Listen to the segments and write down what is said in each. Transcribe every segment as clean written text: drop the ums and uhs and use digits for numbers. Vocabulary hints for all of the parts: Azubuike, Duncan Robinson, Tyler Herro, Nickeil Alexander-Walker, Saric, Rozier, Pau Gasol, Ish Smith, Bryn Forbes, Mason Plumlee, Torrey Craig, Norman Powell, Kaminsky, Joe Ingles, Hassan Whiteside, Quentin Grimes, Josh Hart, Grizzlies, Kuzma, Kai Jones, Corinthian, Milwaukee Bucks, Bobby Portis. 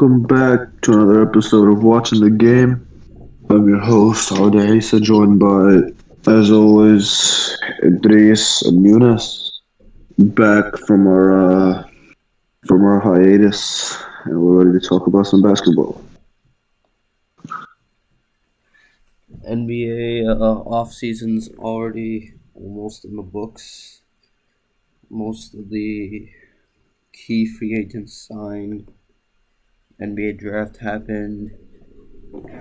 Welcome back to another episode of Watching the Game. I'm your host, Aude Issa, joined by, as always, Idris and Yunus. Back from our hiatus, and we're ready to talk about some basketball. NBA off-season's already almost in the books. Most of the key free agents signed. NBA draft happened.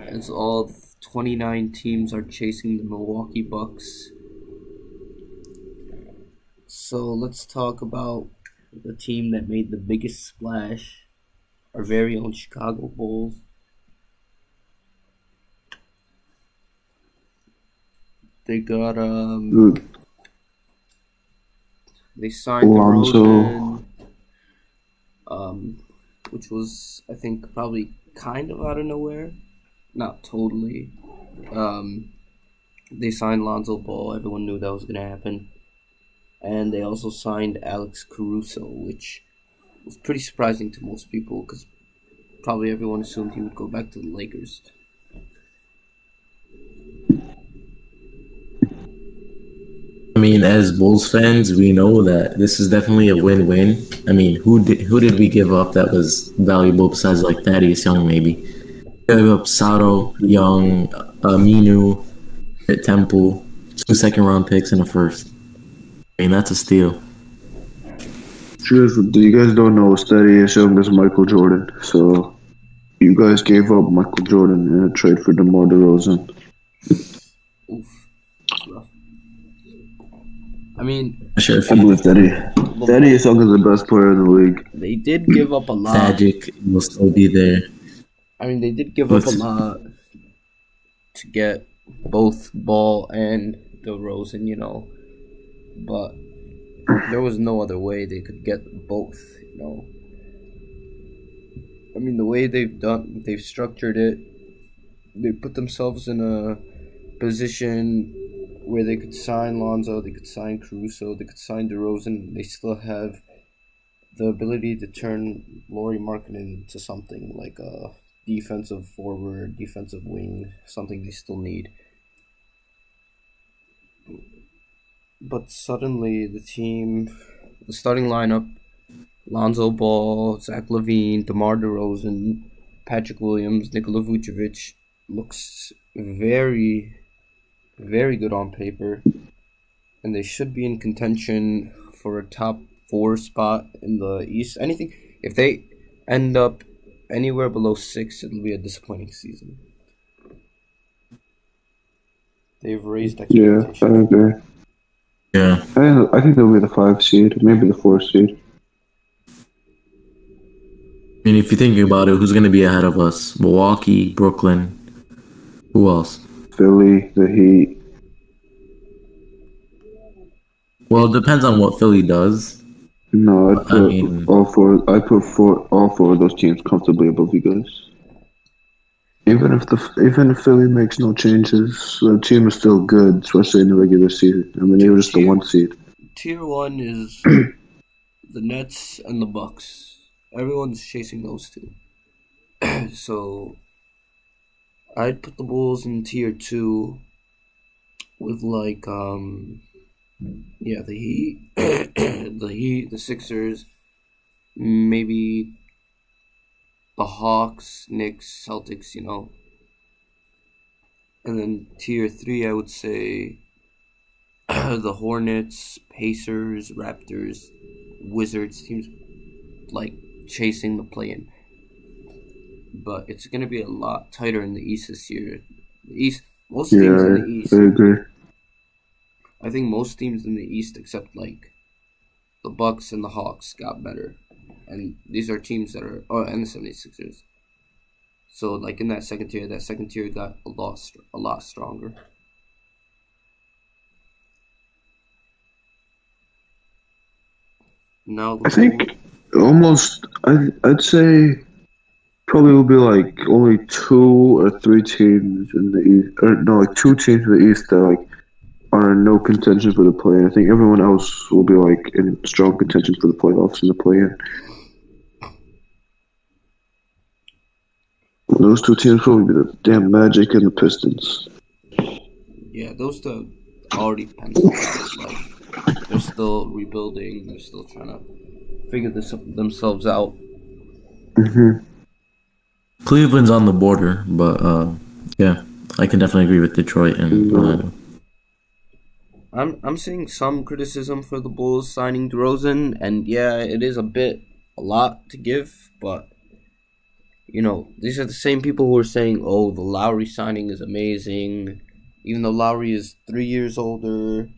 As all 29 teams are chasing the Milwaukee Bucks. So let's talk about the team that made the biggest splash, our very own Chicago Bulls. They got they signed DeRozan, which was, I think, probably kind of out of nowhere. Not totally. They signed Lonzo Ball. Everyone knew that was going to happen. And they also signed Alex Caruso, which was pretty surprising to most people because probably everyone assumed he would go back to the Lakers. I mean, as Bulls fans, we know that this is definitely a win-win. I mean, who did we give up that was valuable besides, like, Thaddeus Young, maybe? We gave up Sato, Young, Aminu, Temple, 2 second-round picks and a first. I mean, that's a steal. You guys don't know, Thaddeus Young is Michael Jordan. So, you guys gave up Michael Jordan in a trade for DeMar DeRozan. I mean, sure, I believe Thaddeus Young is the best player in the league. They did give up a lot. Dragic will still be there. I mean, they did give up a lot to get both Ball and DeRozan, you know. But there was no other way they could get both, you know. I mean, the way they've structured it, they put themselves in a position where they could sign Lonzo, they could sign Caruso, they could sign DeRozan. They still have the ability to turn Lauri Markkanen into something like a defensive forward, defensive wing, something they still need. But suddenly the starting lineup, Lonzo Ball, Zach LaVine, DeMar DeRozan, Patrick Williams, Nikola Vucevic, looks very... very good on paper, and they should be in contention for a top 4 spot in the East. Anything, if they end up anywhere below 6, it'll be a disappointing season. They've raised expectations. Yeah, I agree. Yeah, I think they'll be the 5 seed, maybe the 4 seed. I mean, if you're thinking about it, who's going to be ahead of us? Milwaukee, Brooklyn, who else? Philly, the Heat. Well, it depends on what Philly does. No, I put all four of those teams comfortably above you guys. Even if Philly makes no changes, the team is still good, especially in the regular season. I mean, they were just the 1 seed. Tier 1 is the Nets and the Bucks. Everyone's chasing those two. So I'd put the Bulls in tier 2 with, like, the Heat, the Sixers, maybe the Hawks, Knicks, Celtics, you know. And then tier 3, I would say the Hornets, Pacers, Raptors, Wizards, teams, like, chasing the play-in. But it's going to be a lot tighter in the East this year. Most teams in the East. I agree. I think most teams in the East, except like the Bucks and the Hawks, got better. And these are teams that are, and the 76ers. So like in that second tier got a lot stronger. Now I think almost, I'd say, probably will be like only 2 or 3 teams in the East, or no, like 2 teams in the East that like are in no contention for the play-in. I think everyone else will be like in strong contention for the playoffs and the play-in. Those two teams probably be the damn Magic and the Pistons. Yeah, those two already penciled out. Like, they're still rebuilding. They're still trying to figure themselves out. Mm-hmm. Cleveland's on the border, but yeah, I can definitely agree with Detroit and Orlando. I'm seeing some criticism for the Bulls signing DeRozan, and yeah, it is a lot to give, but you know, these are the same people who are saying, oh, the Lowry signing is amazing, even though Lowry is 3 years older,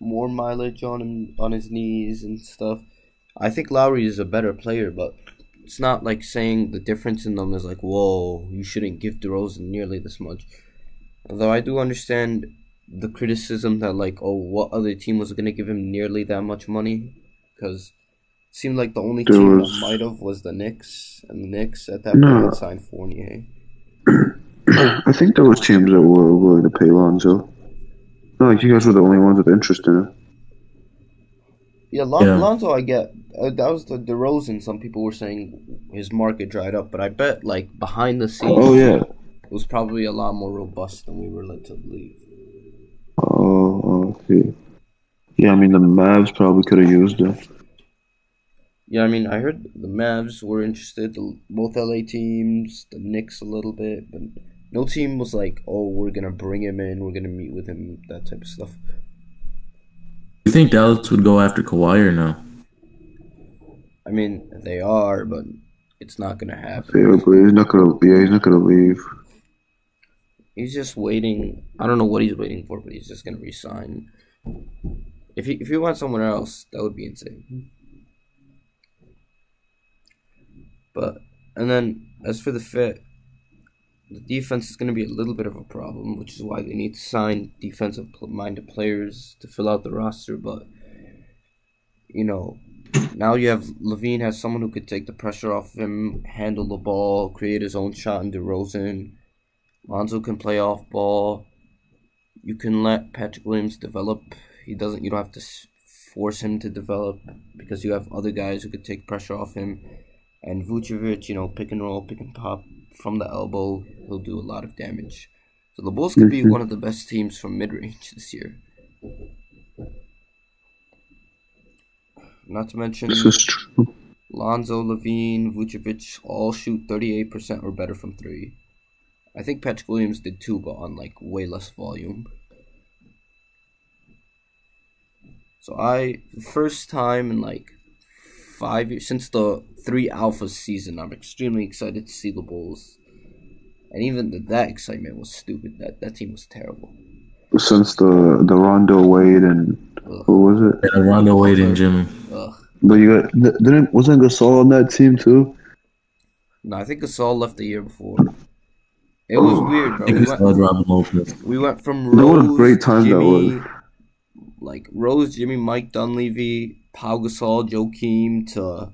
more mileage on him, on his knees and stuff. I think Lowry is a better player, but it's not like saying the difference in them is like, whoa, you shouldn't give DeRozan nearly this much. Although I do understand the criticism that like, oh, what other team was going to give him nearly that much money? Because it seemed like the only team that might have was the Knicks, and the Knicks at that point signed Fournier. I think there was teams that were willing to pay Lonzo. No, like you guys were the only ones with interest in it. Yeah, Lonzo, I get. That was the DeRozan. Some people were saying his market dried up, but I bet like behind the scenes, it was probably a lot more robust than we were led to believe. Oh, okay. Yeah, I mean the Mavs probably could have used it. Yeah, I mean I heard the Mavs were interested. Both LA teams, the Knicks a little bit, but no team was like, oh, we're gonna bring him in, we're gonna meet with him, that type of stuff. You think Dallas would go after Kawhi or no? I mean, they are, but it's not gonna happen. He's not gonna. Yeah, he's not gonna leave. He's just waiting. I don't know what he's waiting for, but he's just gonna resign. If he wants someone else, that would be insane. But and then as for the fit, the defense is gonna be a little bit of a problem, which is why they need to sign defensive-minded players to fill out the roster. But you know. Now you have LaVine has someone who could take the pressure off him, handle the ball, create his own shot in DeRozan. Lonzo can play off ball. You can let Patrick Williams develop. You don't have to force him to develop because you have other guys who could take pressure off him. And Vucevic, you know, pick and roll, pick and pop from the elbow, he'll do a lot of damage. So the Bulls could be one of the best teams from mid-range this year. Not to mention Lonzo, LaVine, Vucevic all shoot 38% or better from three. I think Patrick Williams did too, but on like way less volume. So the first time in like 5 years, since the three alphas season, I'm extremely excited to see the Bulls. And even that excitement was stupid. That team was terrible. Since the Rondo Wade and who was it? Yeah, Rondo Wade and Jimmy. Ugh. But you got wasn't Gasol on that team too? No, I think Gasol left the year before. It was weird, bro. We went from Rose, what a great time Jimmy, that was. Like Rose, Jimmy, Mike Dunleavy, Pau Gasol, Joakim to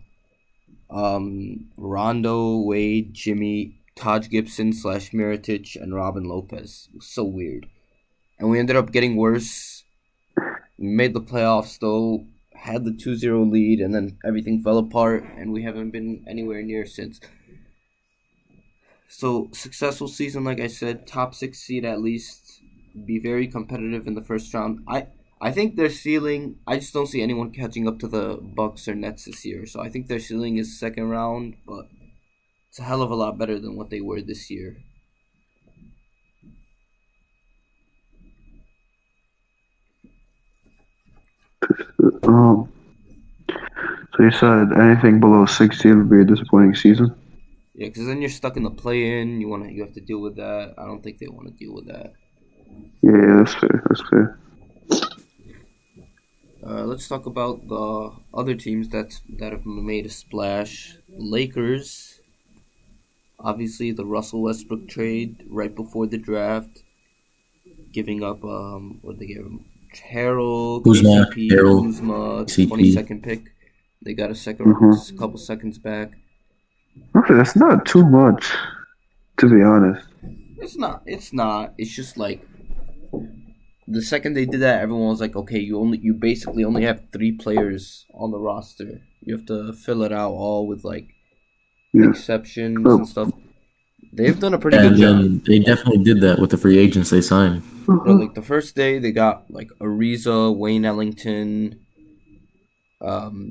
Rondo, Wade, Jimmy, Taj Gibson / Miritich, and Robin Lopez. It was so weird. And we ended up getting worse. We made the playoffs, though, had the 2-0 lead, and then everything fell apart, and we haven't been anywhere near since. So, successful season, like I said, top 6 seed at least, be very competitive in the first round. I think their ceiling, I just don't see anyone catching up to the Bucks or Nets this year, so I think their ceiling is second round, but it's a hell of a lot better than what they were this year. So you said anything below 16 would be a disappointing season? Yeah, because then you're stuck in the play-in. You have to deal with that. I don't think they want to deal with that. Yeah, that's fair. That's fair. Let's talk about the other teams that have made a splash. The Lakers, obviously the Russell Westbrook trade right before the draft, giving up what they gave him. Harrell, Kuzma, 22nd pick. They got a couple seconds back. Okay, that's not too much, to be honest. It's not. It's just like the second they did that, everyone was like, "Okay, you basically only have 3 players on the roster. You have to fill it out all with like exceptions and stuff." They've done a pretty good job. They definitely did that with the free agents they signed. But, like, the first day, they got, like, Ariza, Wayne Ellington, Dwight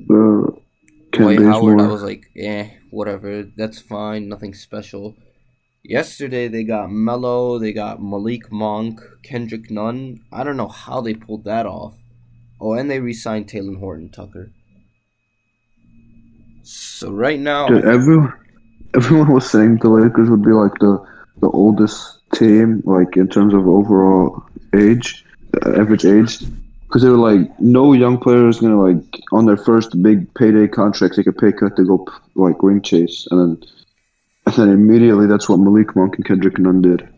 Howard. I was like, whatever. That's fine. Nothing special. Yesterday, they got Melo. They got Malik Monk, Kendrick Nunn. I don't know how they pulled that off. Oh, and they re-signed Talen Horton-Tucker. So, right now... Dude, everyone was saying the Lakers would be, like, the oldest team, like, in terms of overall age, average age. Because they were like, no young player is going to, like, on their first big payday contract, take a pay cut to go, like, ring chase. And then immediately that's what Malik Monk and Kendrick Nunn did.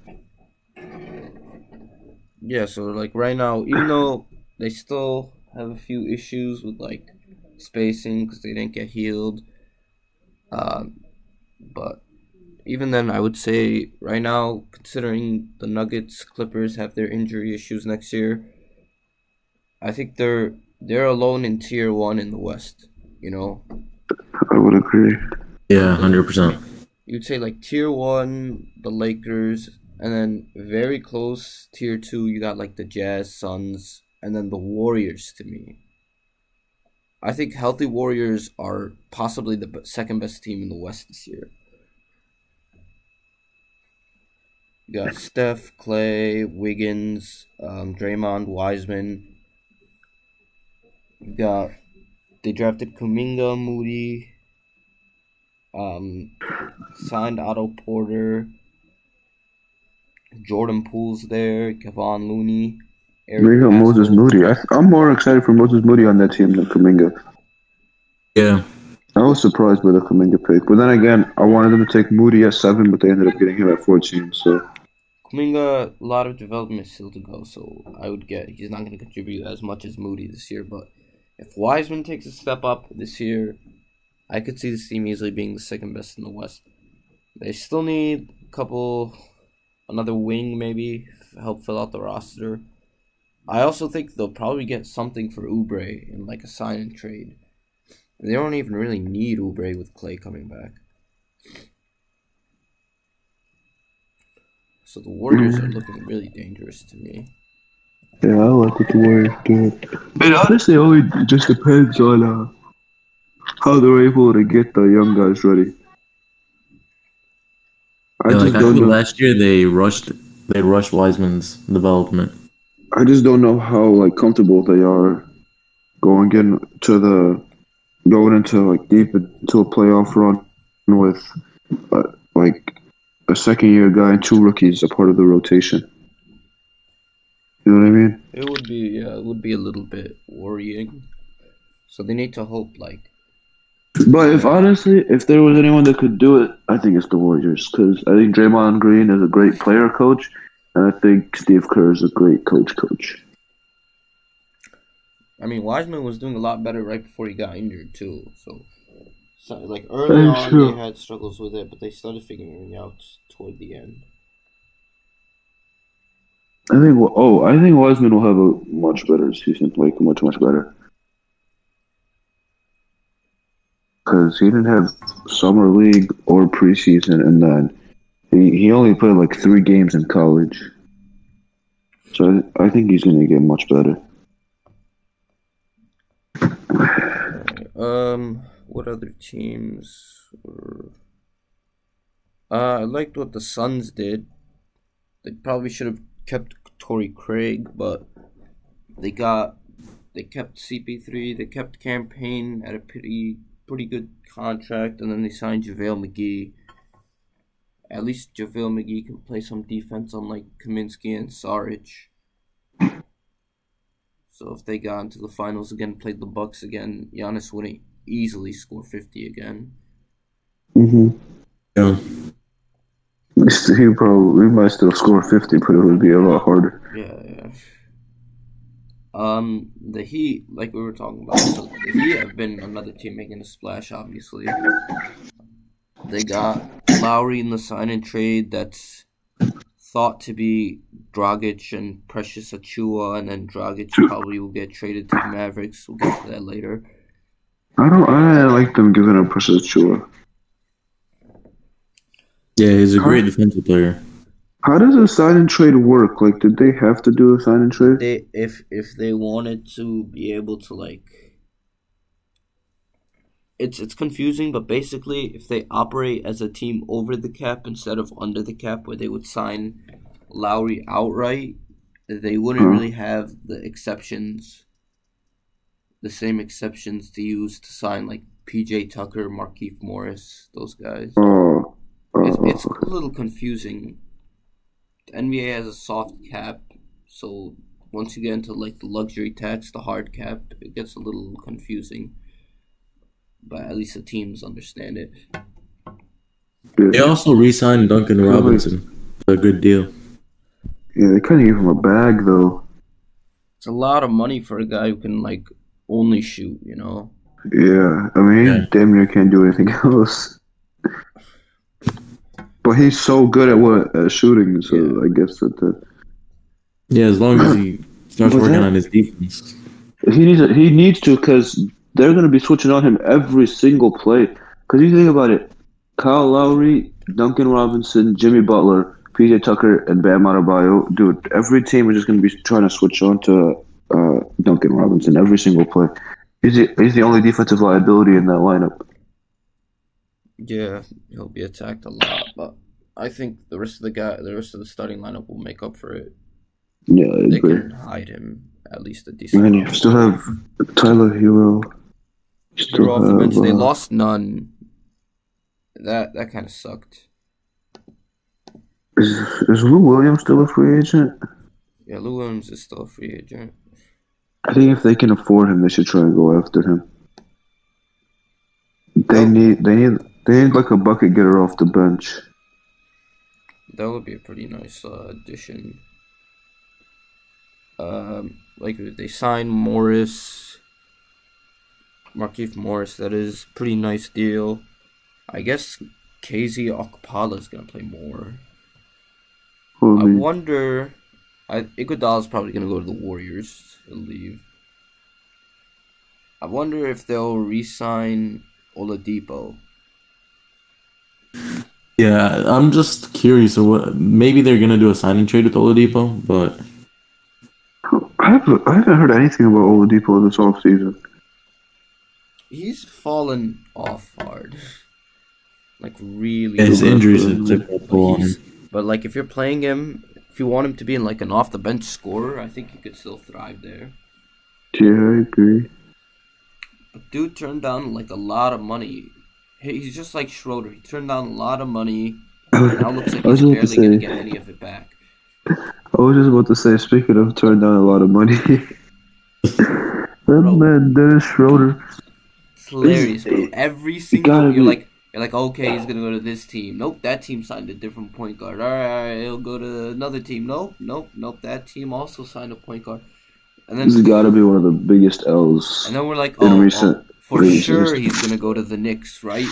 Yeah, so, like, right now, even though they still have a few issues with, like, spacing because they didn't get healed, but even then, I would say right now, considering the Nuggets, Clippers have their injury issues next year, I think they're alone in Tier 1 in the West, you know? I would agree. Yeah, 100%. You'd say, like, Tier 1, the Lakers, and then very close, Tier 2, you got, like, the Jazz, Suns, and then the Warriors to me. I think healthy Warriors are possibly the second best team in the West this year. You got Steph, Clay, Wiggins, Draymond, Wiseman. You got, they drafted Kuminga, Moody, signed Otto Porter, Jordan Poole's there, Kevon Looney. We got Moses Moody. I'm more excited for Moses Moody on that team than Kuminga. Yeah. I was surprised by the Kuminga pick. But then again, I wanted them to take Moody at 7, but they ended up getting him at 14. So Kuminga, a lot of development still to go. So I would get he's not going to contribute as much as Moody this year. But if Wiseman takes a step up this year, I could see this team easily being the second best in the West. They still need another wing maybe to help fill out the roster. I also think they'll probably get something for Oubre in, like, a sign-and-trade. They don't even really need Oubre with Clay coming back. So the Warriors are looking really dangerous to me. Yeah, I like what the Warriors do. It honestly only just depends on how they're able to get the young guys ready. I think last year they rushed Wiseman's development. I just don't know how, like, comfortable they are going into like deep into a playoff run with like a second year guy and two rookies a part of the rotation. You know what I mean? It would be a little bit worrying. So they need to hope, like. But if there was anyone that could do it, I think it's the Warriors, because I think Draymond Green is a great player coach. And I think Steve Kerr is a great coach. I mean, Wiseman was doing a lot better right before he got injured, too. So like, early on, they had struggles with it, but they started figuring it out toward the end. I think Wiseman will have a much better season, like, much, much better. Because he didn't have summer league or preseason, and then he only played, like, 3 games in college. So I think he's going to get much better. What other teams? I liked what the Suns did. They probably should have kept Torrey Craig, but they kept CP3, they kept Campaign at a pretty good contract, and then they signed JaVale McGee. At least JaVale McGee can play some defense on, like, Kaminsky and Saric. So if they got into the finals again, played the Bucks again, Giannis wouldn't easily score 50 again. Yeah. We might still score 50, but it would be a lot harder. Yeah. The Heat, like we were talking about, so the Heat have been another team making a splash, obviously. They got Lowry in the sign-and-trade that's thought to be Dragic and Precious Achiuwa, and then Dragic probably will get traded to the Mavericks. We'll get to that later. I don't like them giving up Precious Achiuwa. Yeah, he's a great defensive player. How does a sign and trade work? Like, did they have to do a sign and trade? If they wanted to be able to, like, it's confusing, but basically, if they operate as a team over the cap instead of under the cap, where they would sign Lowry outright, they wouldn't really have the same exceptions to use to sign like PJ Tucker, Markieff Morris, those guys. It's a little confusing. The NBA has a soft cap, so once you get into like the luxury tax, the hard cap, it gets a little confusing. But at least the teams understand it. They also re-signed Duncan Robinson for a good deal. Yeah, they kind of gave him a bag, though. It's a lot of money for a guy who can, like, only shoot, you know? Yeah, I mean, damn near can't do anything else. But he's so good at shooting, so I guess that. Yeah, as long as he starts working on his defense. He needs to, because they're going to be switching on him every single play. Because you think about it, Kyle Lowry, Duncan Robinson, Jimmy Butler, PJ Tucker, and Bam Adebayo. Dude, every team is just going to be trying to switch on to Duncan Robinson every single play. He's the only defensive liability in that lineup. Yeah, he'll be attacked a lot, but I think the rest of the starting lineup will make up for it. Yeah, they can hide him at least a decent. And you still have Tyler Hero. Still off the bench. They lost Nunn. That kind of sucked. Is Lou Williams still a free agent? Yeah, Lou Williams is still a free agent. I think if they can afford him, they should try and go after him. They need like a bucket getter off the bench. That would be a pretty nice addition. Like they signed Markieff Morris. That is a pretty nice deal. I guess KZ Okpala is gonna play more. I wonder. Iguodala's probably going to go to the Warriors and leave. I wonder if they'll re-sign Oladipo. Yeah, I'm just curious. Maybe they're going to do a signing trade with Oladipo, but I haven't heard anything about Oladipo this offseason. He's fallen off hard. Like, really. His injuries are typical on him. But, like, if you're playing him, if you want him to be in, like, an off-the-bench scorer, I think he could still thrive there. Yeah, I agree. But dude turned down, like, a lot of money. He's just like Schroeder. He turned down a lot of money, and now looks like he's barely going to get any of it back. I was just about to say, speaking of turned down a lot of money, that man, Dennis Schroeder. It's hilarious, bro. Every single year, like, you're like, okay, he's going to go to this team. Nope, that team signed a different point guard. All right, he'll go to another team. Nope, that team also signed a point guard. And then this has got to be one of the biggest L's. And then we're like, sure he's going to go to the Knicks, right?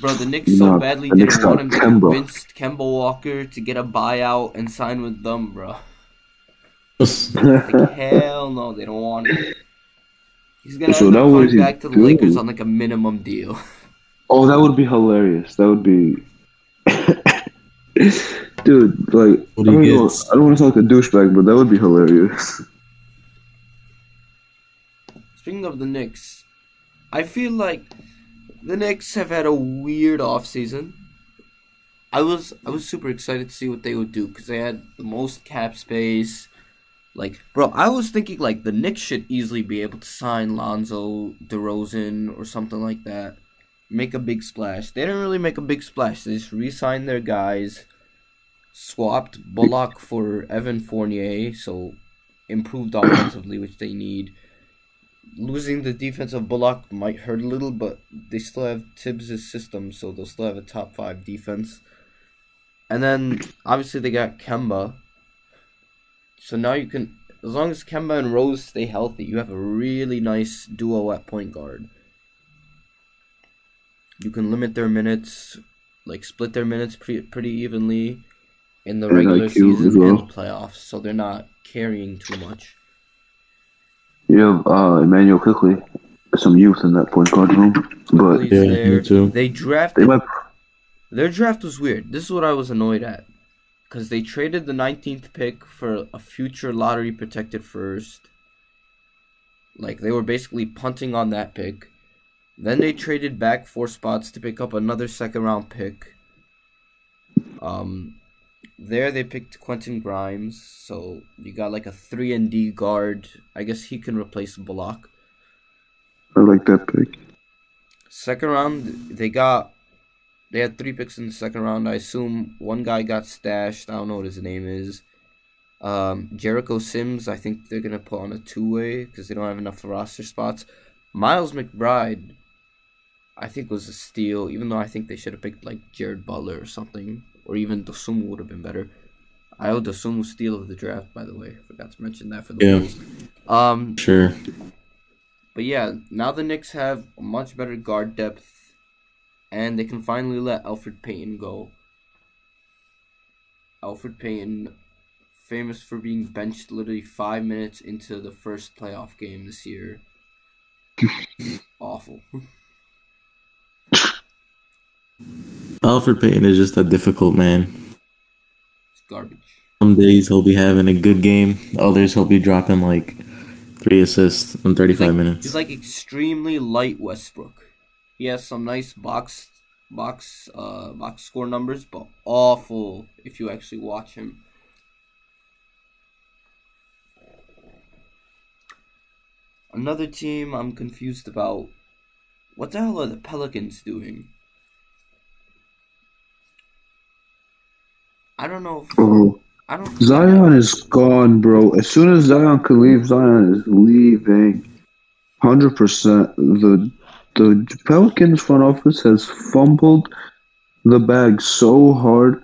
Bro, the Knicks didn't want him to convince Kemba Walker to get a buyout and sign with them, bro. Like, hell no, they don't want it. He's going to come back to the Lakers on like a minimum deal. Oh, that would be hilarious. That would be... Dude, like, I don't want to sound like a douchebag, but that would be hilarious. Speaking of the Knicks, I feel like the Knicks have had a weird offseason. I was super excited to see what they would do, because they had the most cap space. Like, bro, I was thinking, like, the Knicks should easily be able to sign Lonzo DeRozan or something like that. Make a big splash. They didn't really make a big splash. They just re-signed their guys, swapped Bullock for Evan Fournier, so improved offensively, which they need. Losing the defense of Bullock might hurt a little, but they still have Tibbs' system, so they'll still have a top 5 defense. And then, obviously, they got Kemba. So now you can, as long as Kemba and Rose stay healthy, you have a really nice duo at point guard. You can limit their minutes, like split their minutes pretty evenly in the regular season and the playoffs, so they're not carrying too much. You have Emmanuel Quickly, some youth in that point guard room, but yeah, me too. They drafted. They might, Their draft was weird. This is what I was annoyed at. Because they traded the 19th pick for a future lottery protected first. Like, they were basically punting on that pick. Then they traded back 4 spots to pick up another second-round pick. There they picked Quentin Grimes. So you got like a 3-and-D guard. I guess he can replace Bullock. I like that pick. Second round, they had 3 picks in the second round. I assume one guy got stashed. I don't know what his name is. Jericho Sims, I think they're going to put on a 2-way because they don't have enough roster spots. Miles McBride, I think, was a steal, even though I think they should have picked like Jared Butler or something, or even Dosunmu would have been better. I owe Dosunmu steal of the draft, by the way. Forgot to mention that for the Bulls. Sure. But yeah, now the Knicks have a much better guard depth, and they can finally let Alfred Payton go. Alfred Payton, famous for being benched literally 5 minutes into the first playoff game this year. Awful. Alfred Payton is just a difficult man. It's garbage. Some days he'll be having a good game. Others he'll be dropping like 3 assists in 35 minutes. He's like extremely light Westbrook. He has some nice box score numbers, but awful if you actually watch him. Another team I'm confused about. What the hell are the Pelicans doing? I don't know. Zion is gone, bro. As soon as Zion can leave, Zion is leaving. 100%. The Pelicans front office has fumbled the bag so hard.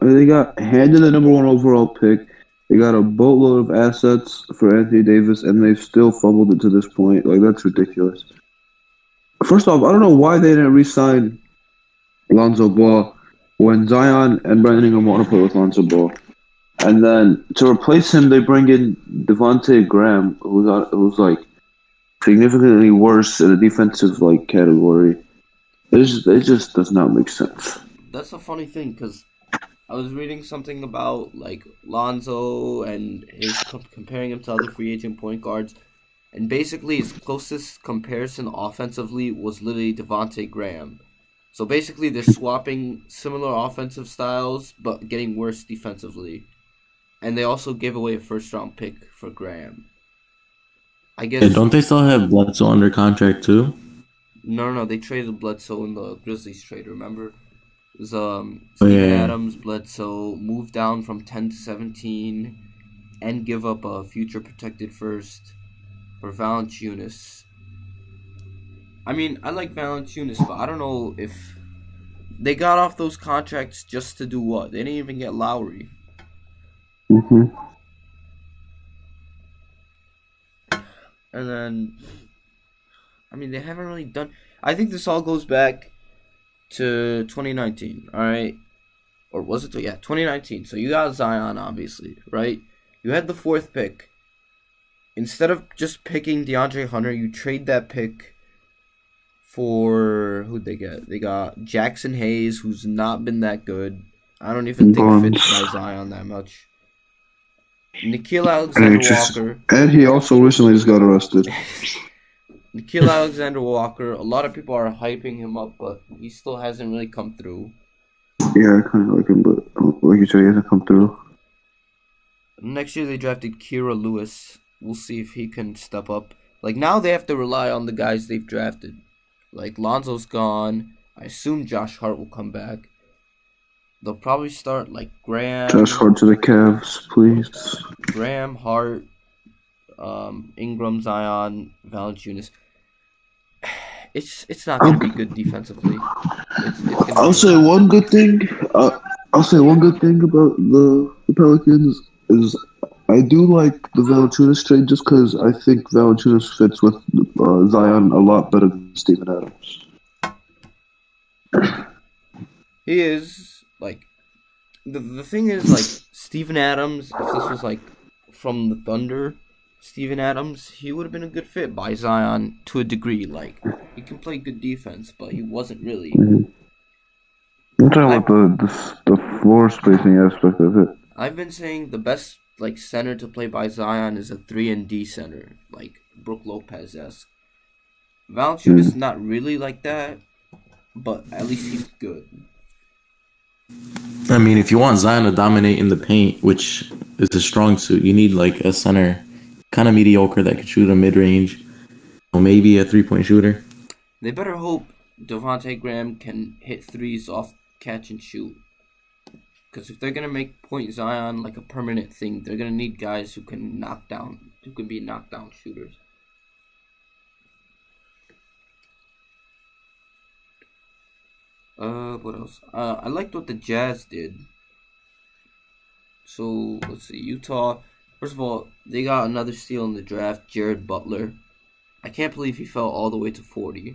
They got handed the number 1 overall pick. They got a boatload of assets for Anthony Davis, and they've still fumbled it to this point. Like, that's ridiculous. First off, I don't know why they didn't re-sign Lonzo Ball when Zion and Brandon Ingram want to play with Lonzo Ball. And then to replace him, they bring in Devontae Graham, who's like significantly worse in a defensive like category. It just does not make sense. That's a funny thing because I was reading something about like Lonzo and his comparing him to other free agent point guards, and basically his closest comparison offensively was literally Devontae Graham. So basically, they're swapping similar offensive styles, but getting worse defensively. And they also gave away a first-round pick for Graham. I guess. Yeah, don't they still have Bledsoe under contract too? No. They traded Bledsoe in the Grizzlies trade. Remember, it was Steven Adams, Bledsoe moved down from 10 to 17, and give up a future protected first for Valanciunas. I mean, I like Valanciunas, but I don't know if they got off those contracts just to do what? They didn't even get Lowry. And then, I mean, they haven't really done. I think this all goes back to 2019, all right? Or was it? Yeah, 2019. So you got Zion, obviously, right? You had the 4th pick. Instead of just picking DeAndre Hunter, you trade that pick for who'd they get? They got Jackson Hayes, who's not been that good. I don't even think fits by Zion that much. Nickeil Alexander-Walker. And he also recently just got arrested. Nickeil Alexander-Walker. A lot of people are hyping him up, but he still hasn't really come through. Yeah, I kind of like him, but like you said, he hasn't come through. Next year they drafted Kira Lewis. We'll see if he can step up. Like, now they have to rely on the guys they've drafted. Like, Lonzo's gone. I assume Josh Hart will come back. They'll probably start, like, Graham. Josh Hart to the Cavs, please. Graham, Hart, Ingram, Zion, Valanciunas. It's not going to be good defensively. I'll say one good thing about the Pelicans is I do like the Valanciunas trade just because I think Valanciunas fits with Zion a lot better than Steven Adams. He is, like, the thing is, like, Steven Adams, if this was, like, from the Thunder, Steven Adams, he would have been a good fit by Zion to a degree. Like, he can play good defense, but he wasn't really. I'm talking about the floor spacing aspect of it. I've been saying the best center to play by Zion is a 3-and-D center, like Brook Lopez-esque. Valanciunas is not really like that, but at least he's good. I mean, if you want Zion to dominate in the paint, which is a strong suit, you need a center, kind of mediocre, that could shoot a mid-range, or maybe a three-point shooter. They better hope Devontae Graham can hit threes off catch and shoot. Because if they're going to make Point Zion a permanent thing, they're going to need guys who can knock down, who can be knockdown shooters. What else? I liked what the Jazz did. So, let's see, Utah. First of all, they got another steal in the draft, Jared Butler. I can't believe he fell all the way to 40.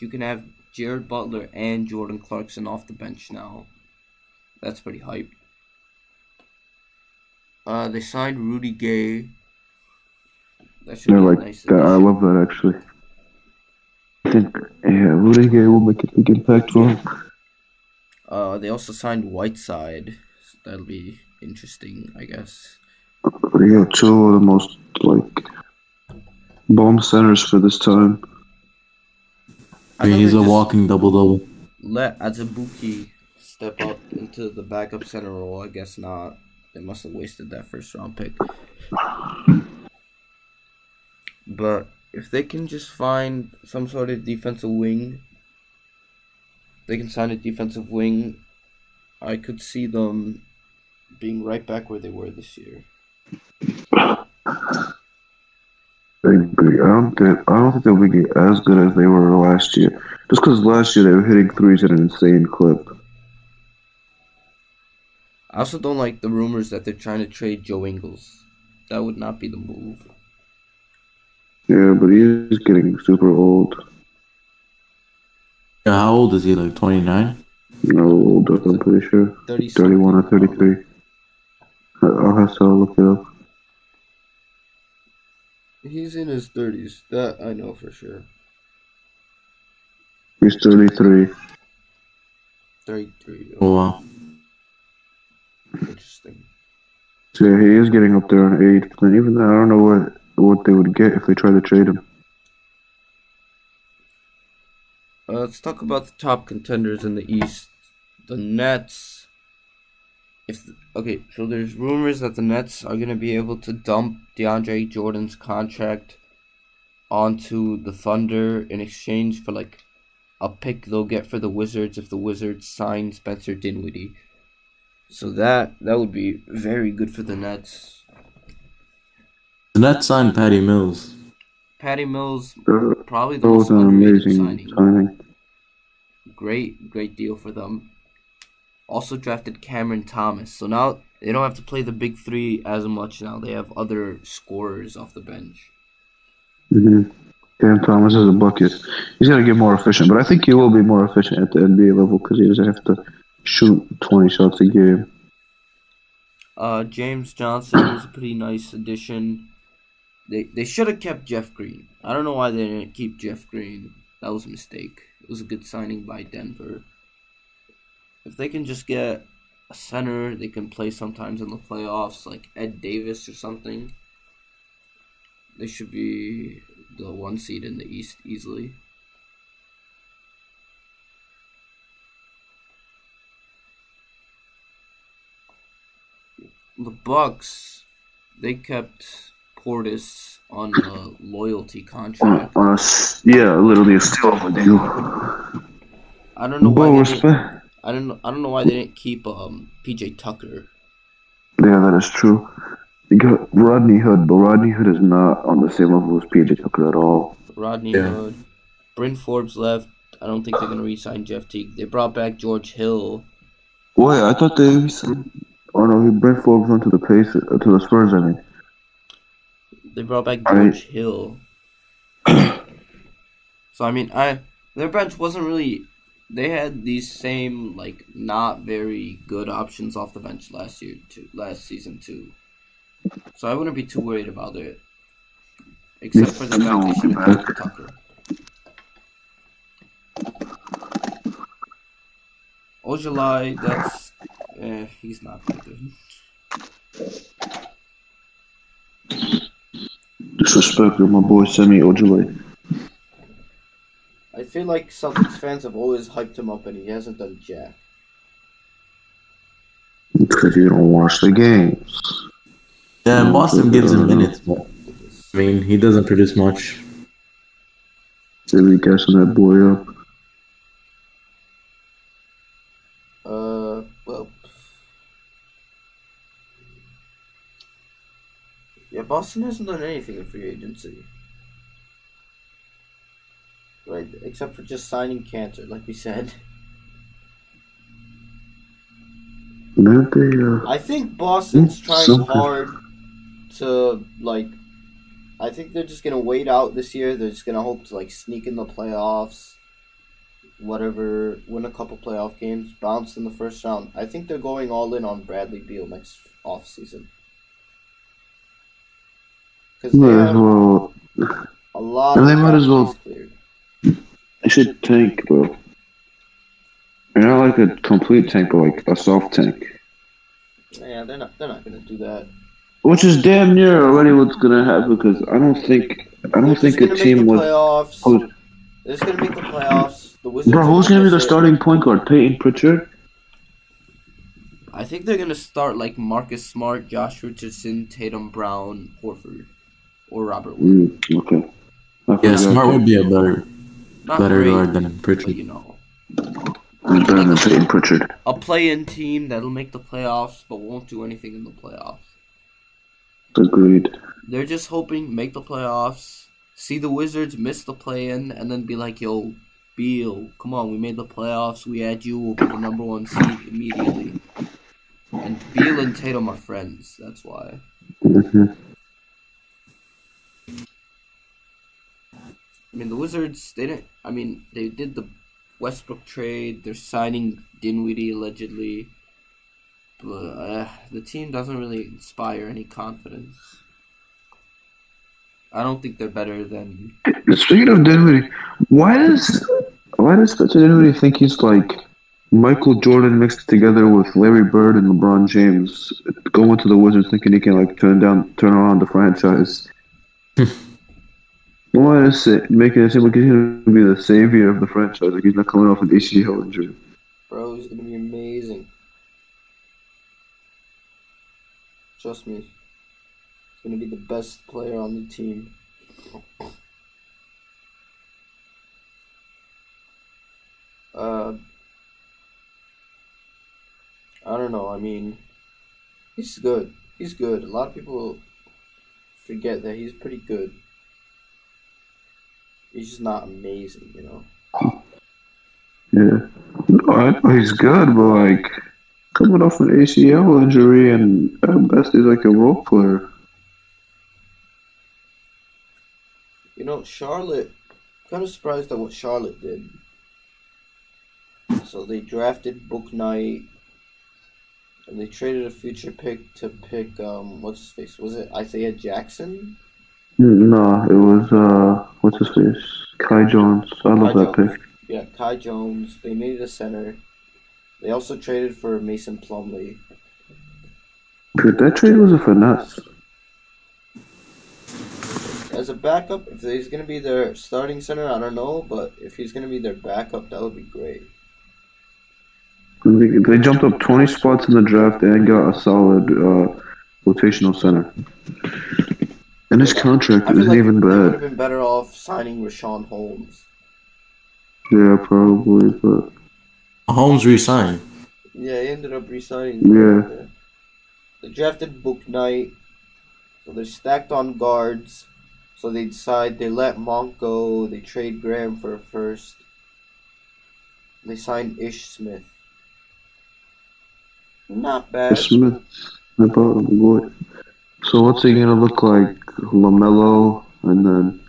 You can have Jared Butler and Jordan Clarkson off the bench now. That's pretty hype. They signed Rudy Gay. That should be nice. I love that, actually. I think, yeah, Rudy Gay will make a big impact on him. They also signed Whiteside. So that'll be interesting, I guess. Yeah, two of the most, bomb centers for this time. I mean, he's a walking double-double. Let Azubuike step up into the backup center role. I guess not. They must have wasted that first-round pick. But if they can just find some sort of defensive wing, they can sign a defensive wing, I could see them being right back where they were this year. I don't think they'll be as good as they were last year. Just because last year they were hitting threes at an insane clip. I also don't like the rumors that they're trying to trade Joe Ingles. That would not be the move. Yeah, but he's getting super old. Yeah, how old is he? 29? No, older, I'm pretty sure. 31 or 33. I'll have to look it up. He's in his 30s. That I know for sure. He's 33. 33. Oh, wow. Interesting. So yeah, he is getting up there on age. But even though I don't know what they would get if they try to trade him. Let's talk about the top contenders in the East. The Nets. Okay, so there's rumors that the Nets are going to be able to dump DeAndre Jordan's contract onto the Thunder in exchange for, a pick they'll get for the Wizards if the Wizards sign Spencer Dinwiddie. So that would be very good for the Nets. The Nets signed Patty Mills. Patty Mills, probably the most amazing signing. Great deal for them. Also drafted Cameron Thomas. So now they don't have to play the big three as much now. They have other scorers off the bench. Mm-hmm. Cam Thomas is a bucket. He's going to get more efficient, but I think he will be more efficient at the NBA level because he doesn't have to shoot 20 shots a game. James Johnson was a pretty nice addition. They should have kept Jeff Green. I don't know why they didn't keep Jeff Green. That was a mistake. It was a good signing by Denver. If they can just get a center, they can play sometimes in the playoffs, like Ed Davis or something. They should be the 1 seed in the East easily. The Bucks, they kept Portis on a loyalty contract. Yeah, literally a steal of a deal. I don't know why. I don't know why they didn't keep PJ Tucker. Yeah, that is true. They got Rodney Hood, but Rodney Hood is not on the same level as PJ Tucker at all. Rodney Hood. Bryn Forbes left. I don't think they're going to re-sign Jeff Teague. They brought back George Hill. Wait, I thought they re-signed... Oh, no, Bryn Forbes went to the Pacers, to the Spurs, I mean. They brought back George Hill. So, I mean, their bench wasn't really... They had these same, not very good options off the bench last season, too. So I wouldn't be too worried about it. Except for the fact they should have Tucker. Ojolai, that's... he's not that good. Disrespectful, my boy Semi Ojolai. I feel like Celtics fans have always hyped him up and he hasn't done jack. Because you don't watch the games. Yeah, Boston gives him minutes, but I mean, he doesn't produce much. Really gassing that boy up. Well... Yeah, Boston hasn't done anything in free agency. Right, except for just signing Cantor, like we said. I think Boston's trying hard to, like... I think they're just going to wait out this year. They're just going to hope to, like, sneak in the playoffs, whatever, win a couple playoff games, bounce in the first round. I think they're going all in on Bradley Beal next offseason. Because a lot of... And they might as well... They should tank, bro. They're not like a complete tank, but like a soft tank. Yeah, they're not gonna do that. Which is damn near already what's gonna happen because I don't think a team would. They're just gonna make the playoffs. The Wizards. Bro, who's gonna be the starting point guard? Peyton Pritchard. I think they're gonna start like Marcus Smart, Josh Richardson, Tatum Brown, Horford, or Robert Wood. Okay. Yeah, Smart would be a better guard than Pritchard. But, you know. A play-in team that'll make the playoffs but won't do anything in the playoffs. Agreed. They're just hoping make the playoffs, see the Wizards miss the play-in, and then be like, yo, Beal, come on, we made the playoffs, we had you, we'll be the number one seed immediately. And Beal and Tatum are friends, that's why. Mm-hmm. I mean, the Wizards, they did the Westbrook trade, they're signing Dinwiddie allegedly, but the team doesn't really inspire any confidence. I don't think they're better than... Speaking of Dinwiddie, why does Spencer Dinwiddie think he's like Michael Jordan mixed together with Larry Bird and LeBron James, going to the Wizards thinking he can like turn around the franchise? Why is it making it seem like he's going to be the savior of the franchise? Like he's not coming off an ACL injury. Bro, he's going to be amazing. Trust me. He's going to be the best player on the team. I don't know. I mean, he's good. He's good. A lot of people forget that he's pretty good. He's just not amazing, you know? Yeah. No, he's good, but, like, coming off an ACL injury and at best he's like a role player. You know, Charlotte, I'm kind of surprised at what Charlotte did. So they drafted Book Knight, and they traded a future pick to pick, what's-his-face? Was it Isaiah Jackson? No, it was, what's his face? Kai Jones. I love that pick. Yeah, Kai Jones. They needed a center. They also traded for Mason Plumlee. Dude, that trade was a finesse. As a backup, if he's going to be their starting center, I don't know, but if he's going to be their backup, that would be great. They jumped up 20 spots in the draft and got a solid rotational center. And his contract isn't like even bad. They would have been better off signing Rashawn Holmes. Yeah, probably, but... Holmes re-signed. Yeah, he ended up re-signing. Yeah. They drafted Book Knight, so they're stacked on guards, so they decide they let Monk go, they trade Graham for a first. They signed Ish Smith. Not bad. Ish Smith. I bought him, boy. So what's he gonna look like? LaMelo, and then...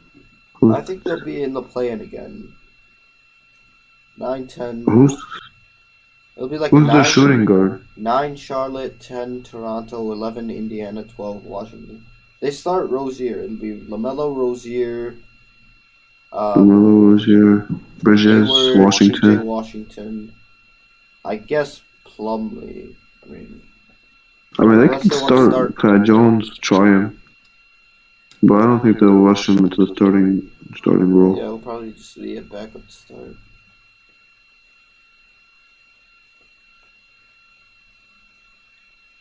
I think they'll be in the play-in again. 9-10... It'll be like who's their shooting guard? 9 Charlotte, 10 Toronto, 11 Indiana, 12 Washington. They start Rozier. It'll be LaMelo, Rozier... Bridges, Washington. I guess Plumlee. I mean, they could start Kai Jones, try him. But I don't think they'll rush him into the starting role. Yeah, we'll probably just be a backup to start.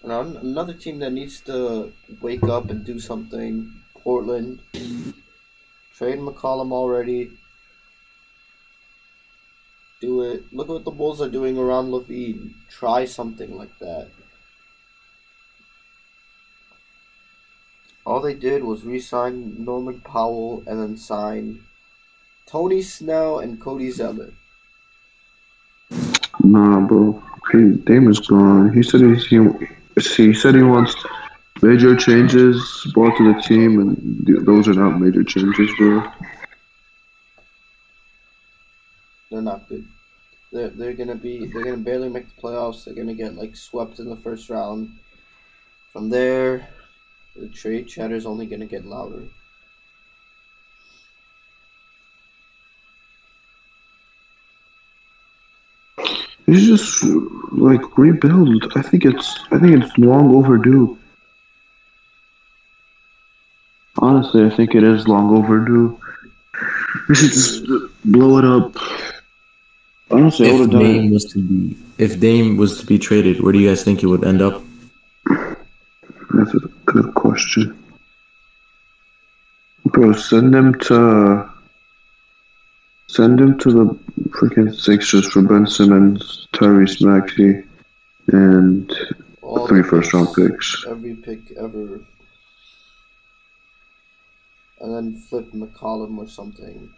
And another team that needs to wake up and do something, Portland. Trade McCollum already. Do it. Look at what the Bulls are doing around LaVine. Try something like that. All they did was re-sign Norman Powell and then sign Tony Snell and Cody Zeller. Nah, bro. Dame is gone. He said he wants major changes brought to the team, and those are not major changes, bro. They're not good. They're gonna barely make the playoffs. They're gonna get swept in the first round. From there, the trade chatter is only gonna get louder. You should just rebuild. I think it's long overdue. Honestly, I think it is long overdue. We should just blow it up. Honestly, if Dame was to be traded, where do you guys think it would end up? That's a good question. Bro, send him to the freaking Sixers for Ben Simmons, Tyrese Maxey, and all 3 first-round picks. Every pick ever. And then flip McCollum or something.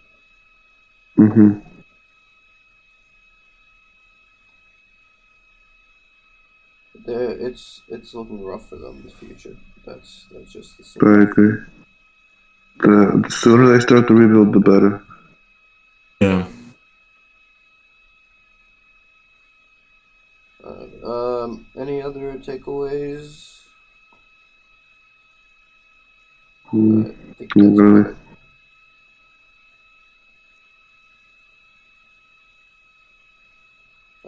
Mm-hmm. It's looking rough for them in the future. That's just the same. I agree. The sooner they start to rebuild, the better. Yeah. Any other takeaways? Not really.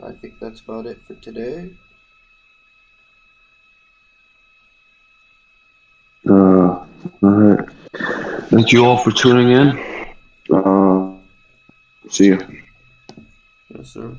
I think that's about it for today. All right. Thank you all for tuning in. See you. Yes, sir.